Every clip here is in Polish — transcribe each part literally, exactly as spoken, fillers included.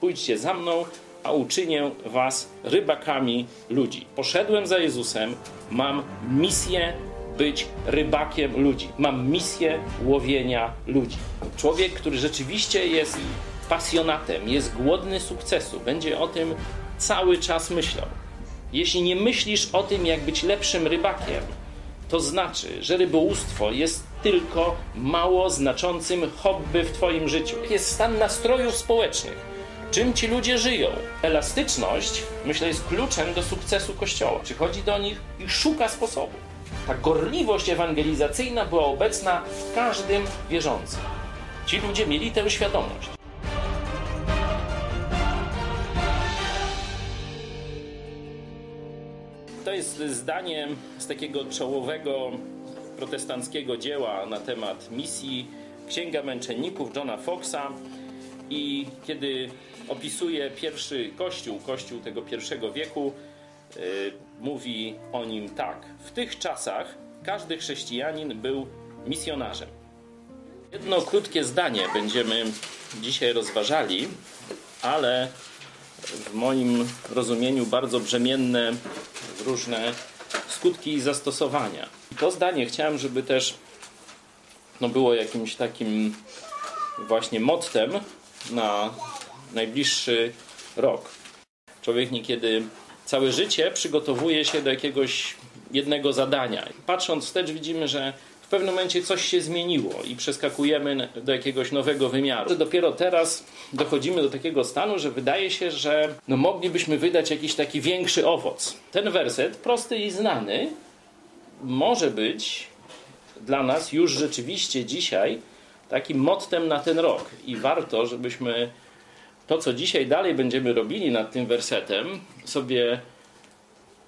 pójdźcie za mną, a uczynię was rybakami ludzi. Poszedłem za Jezusem, mam misję być rybakiem ludzi. Mam misję łowienia ludzi. Człowiek, który rzeczywiście jest pasjonatem, jest głodny sukcesu, będzie o tym cały czas myślał. Jeśli nie myślisz o tym, jak być lepszym rybakiem, to znaczy, że rybołówstwo jest tylko mało znaczącym hobby w twoim życiu. Jest stan nastrojów społecznych. Czym ci ludzie żyją? Elastyczność, myślę, jest kluczem do sukcesu Kościoła. Przychodzi do nich i szuka sposobu. Ta gorliwość ewangelizacyjna była obecna w każdym wierzącym. Ci ludzie mieli tę świadomość. To jest zdanie z takiego czołowego protestanckiego dzieła na temat misji Księga Męczenników Johna Foxa. I kiedy opisuje pierwszy kościół, kościół tego pierwszego wieku, yy, mówi o nim tak. W tych czasach każdy chrześcijanin był misjonarzem. Jedno krótkie zdanie będziemy dzisiaj rozważali, ale w moim rozumieniu bardzo brzemienne różne skutki i zastosowania. To zdanie chciałem, żeby też no, było jakimś takim właśnie mottem na najbliższy rok. Człowiek niekiedy całe życie przygotowuje się do jakiegoś jednego zadania. Patrząc wstecz widzimy, że w pewnym momencie coś się zmieniło i przeskakujemy do jakiegoś nowego wymiaru. Dopiero teraz dochodzimy do takiego stanu, że wydaje się, że no moglibyśmy wydać jakiś taki większy owoc. Ten werset, prosty i znany, może być dla nas już rzeczywiście dzisiaj takim mottem na ten rok. I warto, żebyśmy to, co dzisiaj dalej będziemy robili nad tym wersetem, sobie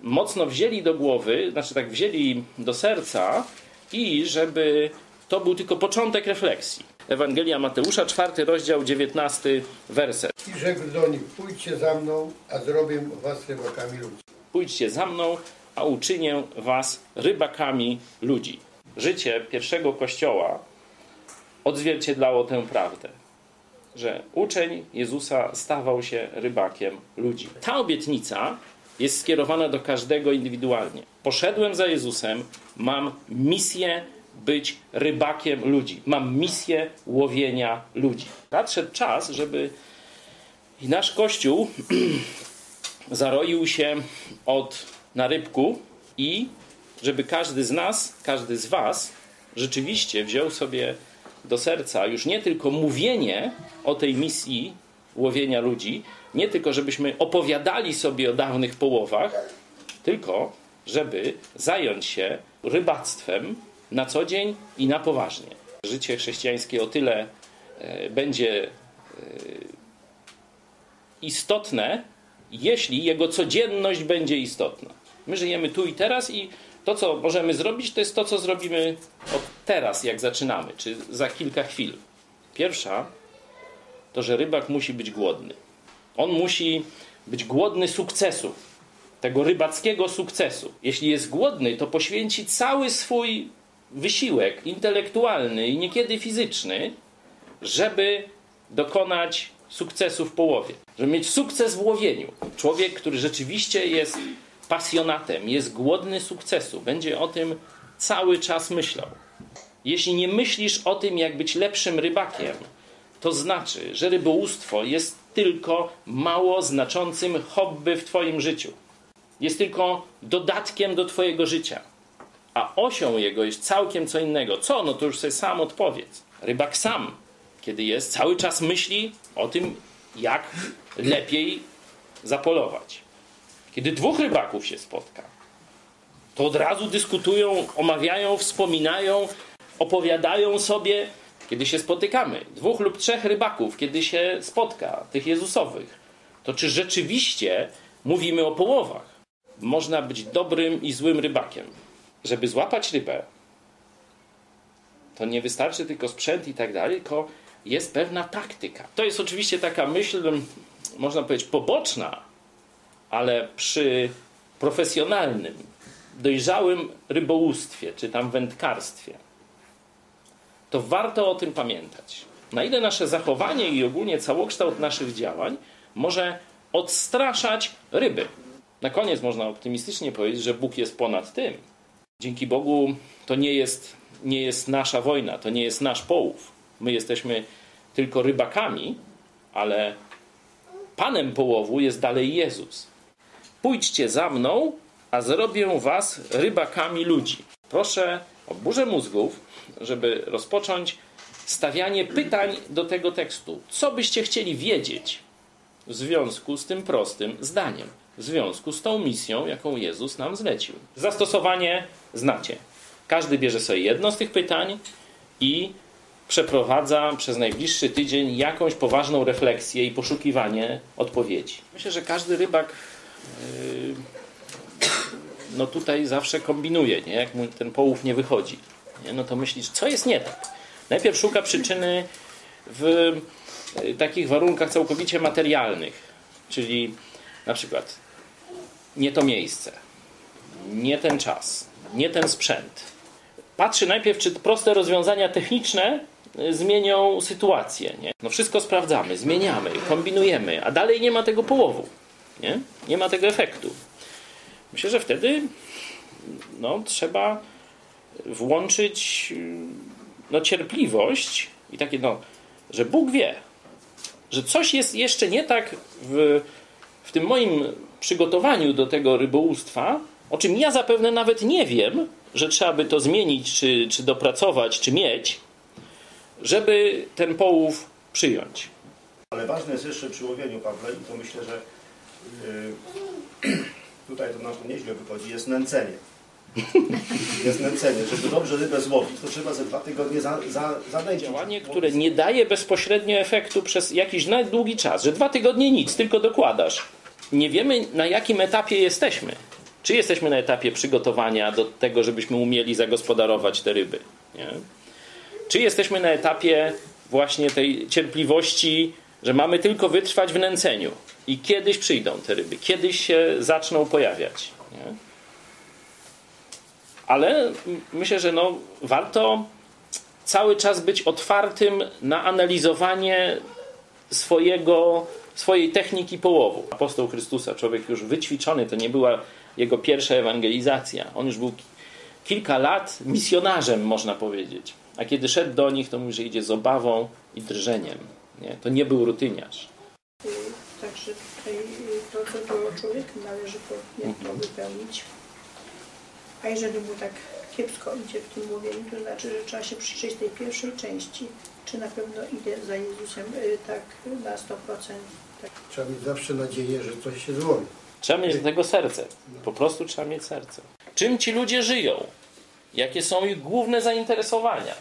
mocno wzięli do głowy, znaczy tak wzięli do serca i żeby to był tylko początek refleksji. Ewangelia Mateusza, czwarty rozdział, dziewiętnasty werset. I rzekł do nich, pójdźcie za mną, a zrobię was rybakami ludzi. Pójdźcie za mną, a uczynię was rybakami ludzi. Życie pierwszego kościoła odzwierciedlało tę prawdę, że uczeń Jezusa stawał się rybakiem ludzi. Ta obietnica jest skierowana do każdego indywidualnie. Poszedłem za Jezusem, mam misję być rybakiem ludzi. Mam misję łowienia ludzi. Nadszedł czas, żeby nasz Kościół zaroił się od narybku i żeby każdy z nas, każdy z was rzeczywiście wziął sobie do serca już nie tylko mówienie o tej misji łowienia ludzi, nie tylko żebyśmy opowiadali sobie o dawnych połowach, tylko żeby zająć się rybactwem na co dzień i na poważnie. Życie chrześcijańskie o tyle będzie istotne, jeśli jego codzienność będzie istotna. My żyjemy tu i teraz i to, co możemy zrobić, to jest to, co zrobimy od teraz, jak zaczynamy, czy za kilka chwil. Pierwsza to, że rybak musi być głodny. On musi być głodny sukcesu, tego rybackiego sukcesu. Jeśli jest głodny, to poświęci cały swój wysiłek intelektualny i niekiedy fizyczny, żeby dokonać sukcesu w połowie. Żeby mieć sukces w łowieniu. Człowiek, który rzeczywiście jest pasjonatem, jest głodny sukcesu, będzie o tym cały czas myślał. Jeśli nie myślisz o tym, jak być lepszym rybakiem, to znaczy, że rybołówstwo jest tylko mało znaczącym hobby w twoim życiu. Jest tylko dodatkiem do twojego życia. A osią jego jest całkiem co innego. Co? No to już sobie sam odpowiedz. Rybak sam, kiedy jest, cały czas myśli o tym, jak lepiej zapolować. Kiedy dwóch rybaków się spotka, to od razu dyskutują, omawiają, wspominają, opowiadają sobie. Kiedy się spotykamy, dwóch lub trzech rybaków, kiedy się spotka, tych Jezusowych, to czy rzeczywiście mówimy o połowach? Można być dobrym i złym rybakiem. Żeby złapać rybę, to nie wystarczy tylko sprzęt i tak dalej, tylko jest pewna taktyka. To jest oczywiście taka myśl, można powiedzieć, poboczna, ale przy profesjonalnym, dojrzałym rybołówstwie, czy tam wędkarstwie, to warto o tym pamiętać. Na ile nasze zachowanie i ogólnie całokształt naszych działań może odstraszać ryby. Na koniec można optymistycznie powiedzieć, że Bóg jest ponad tym. Dzięki Bogu to nie jest, nie jest nasza wojna, to nie jest nasz połów. My jesteśmy tylko rybakami, ale Panem połowu jest dalej Jezus. Pójdźcie za mną, a zrobię was rybakami ludzi. Proszę o burzę mózgów, żeby rozpocząć stawianie pytań do tego tekstu. Co byście chcieli wiedzieć w związku z tym prostym zdaniem? W związku z tą misją, jaką Jezus nam zlecił. Zastosowanie znacie. Każdy bierze sobie jedno z tych pytań i przeprowadza przez najbliższy tydzień jakąś poważną refleksję i poszukiwanie odpowiedzi. Myślę, że każdy rybak yy, no tutaj zawsze kombinuje, nie? Jak mu ten połów nie wychodzi. Nie? No to myślisz, co jest nie tak? Najpierw szuka przyczyny w yy, takich warunkach całkowicie materialnych, czyli na przykład nie to miejsce, nie ten czas, nie ten sprzęt. Patrzy najpierw, czy proste rozwiązania techniczne zmienią sytuację. Nie? No wszystko sprawdzamy, zmieniamy, kombinujemy, a dalej nie ma tego połowu. Nie, nie ma tego efektu. Myślę, że wtedy no, trzeba włączyć no, cierpliwość i takie, no, że Bóg wie, że coś jest jeszcze nie tak w... w tym moim przygotowaniu do tego rybołówstwa, o czym ja zapewne nawet nie wiem, że trzeba by to zmienić, czy, czy dopracować, czy mieć, żeby ten połów przyjąć. Ale ważne jest jeszcze przy łowieniu, Pawle, i to myślę, że yy, tutaj to nam to nieźle wychodzi, jest nęcenie. Jest nęcenie. Żeby dobrze rybę złowić, to trzeba ze dwa tygodnie za, za, zanęcić. Działanie, które nie daje bezpośrednio efektu przez jakiś długi czas, że dwa tygodnie nic, tylko dokładasz. Nie wiemy, na jakim etapie jesteśmy. Czy jesteśmy na etapie przygotowania do tego, żebyśmy umieli zagospodarować te ryby? Nie? Czy jesteśmy na etapie właśnie tej cierpliwości, że mamy tylko wytrwać w nęceniu i kiedyś przyjdą te ryby, kiedyś się zaczną pojawiać? Nie? Ale myślę, że no, warto cały czas być otwartym na analizowanie swojego, swojej techniki połowu. Apostoł Chrystusa, człowiek już wyćwiczony, to nie była jego pierwsza ewangelizacja. On już był kilka lat misjonarzem, można powiedzieć. A kiedy szedł do nich, to mówił, że idzie z obawą i drżeniem. Nie? To nie był rutyniarz. Także tutaj to, co było człowiekiem, należy to, jak to wypełnić. A jeżeli mu tak kiepsko idzie w tym łowieniu, to znaczy, że trzeba się przyjrzeć tej pierwszej części. Czy na pewno idę za Jezusem tak na sto procent? Tak. Trzeba mieć zawsze nadzieję, że coś się złowi. Trzeba mieć do tego serce. Po prostu trzeba mieć serce. Czym ci ludzie żyją? Jakie są ich główne zainteresowania?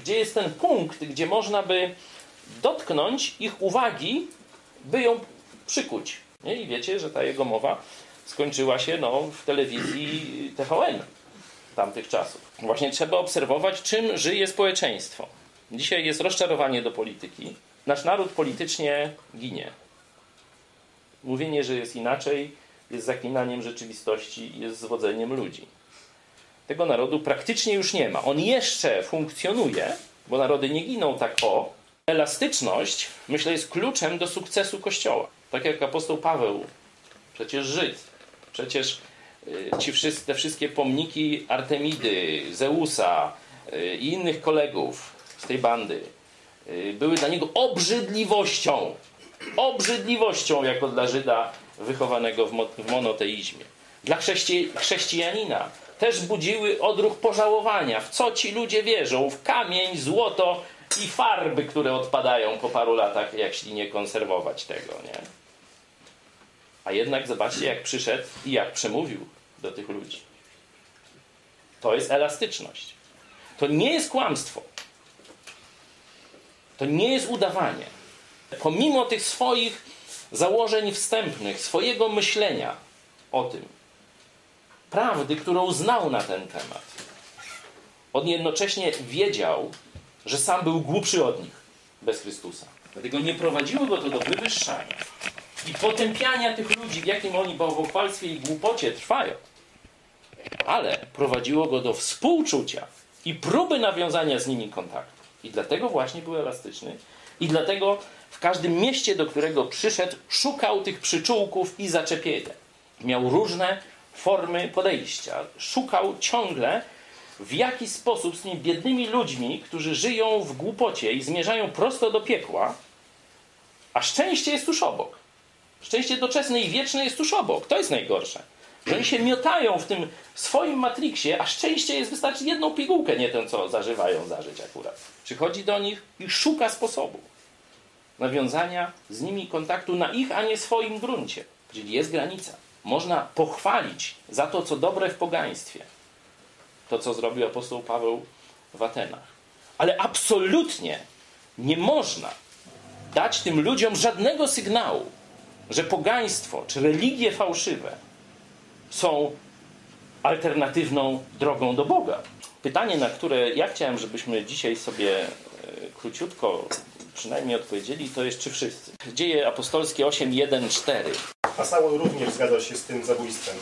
Gdzie jest ten punkt, gdzie można by dotknąć ich uwagi, by ją przykuć? I wiecie, że ta jego mowa skończyła się no, w telewizji T V N tamtych czasów. Właśnie trzeba obserwować, czym żyje społeczeństwo. Dzisiaj jest rozczarowanie do polityki. Nasz naród politycznie ginie. Mówienie, że jest inaczej, jest zaklinaniem rzeczywistości, jest zwodzeniem ludzi. Tego narodu praktycznie już nie ma. On jeszcze funkcjonuje, bo narody nie giną tak o. Elastyczność, myślę, jest kluczem do sukcesu Kościoła. Tak jak apostoł Paweł, przecież Żyd. Przecież ci wszyscy, te wszystkie pomniki Artemidy, Zeusa i innych kolegów z tej bandy były dla niego obrzydliwością. Obrzydliwością jako dla Żyda wychowanego w monoteizmie. Dla chrześci- chrześcijanina też budziły odruch pożałowania. W co ci ludzie wierzą? W kamień, złoto i farby, które odpadają po paru latach, jeśli nie konserwować tego, nie? A jednak zobaczcie, jak przyszedł i jak przemówił do tych ludzi. To jest elastyczność. To nie jest kłamstwo. To nie jest udawanie. Pomimo tych swoich założeń wstępnych, swojego myślenia o tym, prawdy, którą znał na ten temat, on jednocześnie wiedział, że sam był głupszy od nich bez Chrystusa. Dlatego nie prowadziło go to do wywyższania i potępiania tych ludzi, w jakim oni bałwochwalstwie i głupocie trwają, ale prowadziło go do współczucia i próby nawiązania z nimi kontaktu. I dlatego właśnie był elastyczny i dlatego w W każdym mieście, do którego przyszedł, szukał tych przyczółków i zaczepienia. Miał różne formy podejścia. Szukał ciągle, w jaki sposób z tymi biednymi ludźmi, którzy żyją w głupocie i zmierzają prosto do piekła, a szczęście jest tuż obok. Szczęście doczesne i wieczne jest tuż obok. To jest najgorsze. Że oni się miotają w tym swoim matriksie, a szczęście jest, wystarczy jedną pigułkę, nie tę, co zażywają zażyć akurat. Przychodzi do nich i szuka sposobu nawiązania z nimi kontaktu na ich, a nie swoim gruncie. Czyli jest granica. Można pochwalić za to, co dobre w pogaństwie. To, co zrobił apostoł Paweł w Atenach. Ale absolutnie nie można dać tym ludziom żadnego sygnału, że pogaństwo czy religie fałszywe są alternatywną drogą do Boga. Pytanie, na które ja chciałem, żebyśmy dzisiaj sobie króciutko przynajmniej odpowiedzieli, to jest czy wszyscy. Dzieje Apostolskie osiem, jeden, cztery. A Saul również zgadzał się z tym zabójstwem.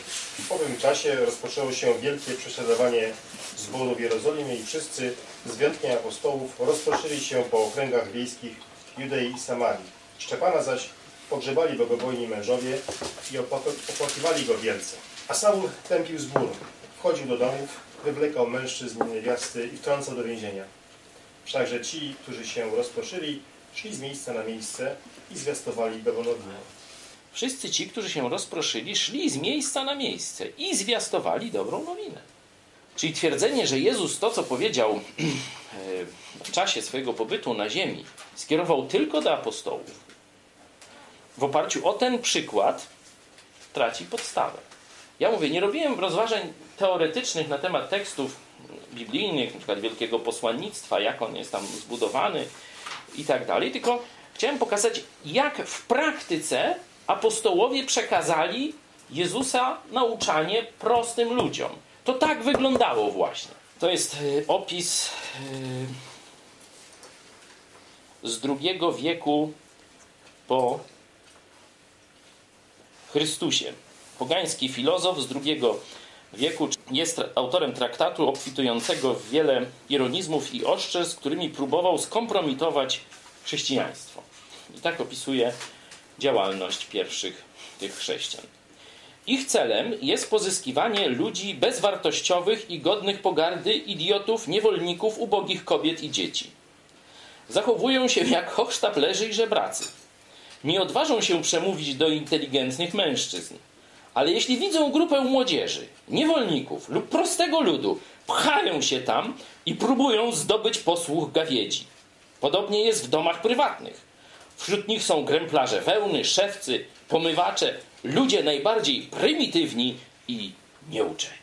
W owym czasie rozpoczęło się wielkie prześladowanie zboru w Jerozolimie i wszyscy, z wyjątkiem apostołów, rozproszyli się po okręgach wiejskich Judei i Samarii. Szczepana zaś pogrzebali bogobojni mężowie i opłakiwali go wielce. A Saul tępił zbór, wchodził do domów, wywlekał mężczyzn i niewiasty i wtrącał do więzienia. Wszakże ci, którzy się rozproszyli, szli z miejsca na miejsce i zwiastowali dogonodnie. Wszyscy ci, którzy się rozproszyli, szli z miejsca na miejsce i zwiastowali dobrą nowinę. Czyli twierdzenie, że Jezus to, co powiedział w czasie swojego pobytu na ziemi, skierował tylko do apostołów, w oparciu o ten przykład traci podstawę. Ja mówię, nie robiłem rozważań teoretycznych na temat tekstów biblijnych, na przykład Wielkiego Posłannictwa, jak on jest tam zbudowany i tak dalej, tylko chciałem pokazać, jak w praktyce apostołowie przekazali Jezusa nauczanie prostym ludziom. To tak wyglądało właśnie. To jest opis z drugiego wieku po Chrystusie. Pogański filozof z drugiego wieku jest autorem traktatu obfitującego w wiele ironizmów i oszczerstw, którymi próbował skompromitować chrześcijaństwo. I tak opisuje działalność pierwszych tych chrześcijan. Ich celem jest pozyskiwanie ludzi bezwartościowych i godnych pogardy, idiotów, niewolników, ubogich kobiet i dzieci. Zachowują się jak hochsztaplerzy i żebracy. Nie odważą się przemówić do inteligentnych mężczyzn. Ale jeśli widzą grupę młodzieży, niewolników lub prostego ludu, pchają się tam i próbują zdobyć posłuch gawiedzi. Podobnie jest w domach prywatnych. Wśród nich są kręplarze wełny, szewcy, pomywacze, ludzie najbardziej prymitywni i nieuczeni.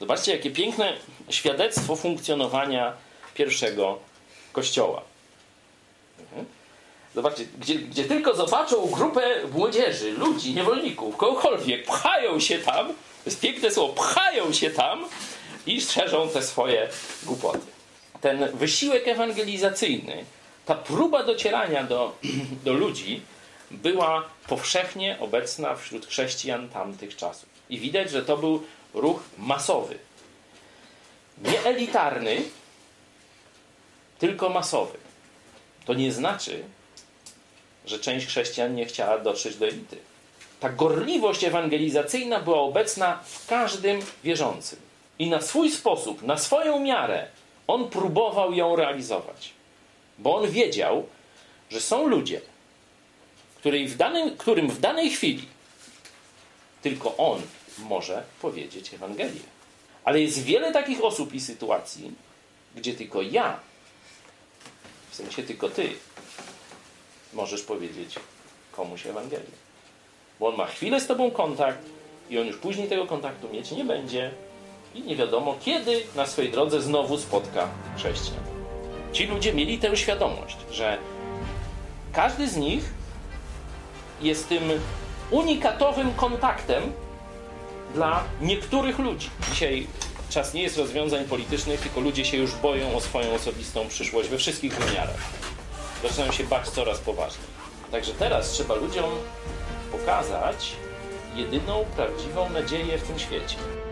Zobaczcie, jakie piękne świadectwo funkcjonowania pierwszego kościoła. Zobaczcie, gdzie, gdzie tylko zobaczą grupę młodzieży, ludzi, niewolników, kogokolwiek, pchają się tam, to jest piękne słowo, pchają się tam i szerzą te swoje głupoty. Ten wysiłek ewangelizacyjny, ta próba docierania do, do ludzi była powszechnie obecna wśród chrześcijan tamtych czasów. I widać, że to był ruch masowy. Nie elitarny, tylko masowy. To nie znaczy, że część chrześcijan nie chciała dotrzeć do elity. Ta gorliwość ewangelizacyjna była obecna w każdym wierzącym. I na swój sposób, na swoją miarę on próbował ją realizować. Bo on wiedział, że są ludzie, której w danym, którym w danej chwili tylko on może powiedzieć Ewangelię. Ale jest wiele takich osób i sytuacji, gdzie tylko ja, w sensie tylko ty, możesz powiedzieć komuś Ewangelię. Bo on ma chwilę z tobą kontakt i on już później tego kontaktu mieć nie będzie i nie wiadomo, kiedy na swojej drodze znowu spotka chrześcijan. Ci ludzie mieli tę świadomość, że każdy z nich jest tym unikatowym kontaktem dla niektórych ludzi. Dzisiaj czas nie jest rozwiązań politycznych, tylko ludzie się już boją o swoją osobistą przyszłość we wszystkich wymiarach. Zaczynają się bać coraz poważniej. Także teraz trzeba ludziom pokazać jedyną prawdziwą nadzieję w tym świecie.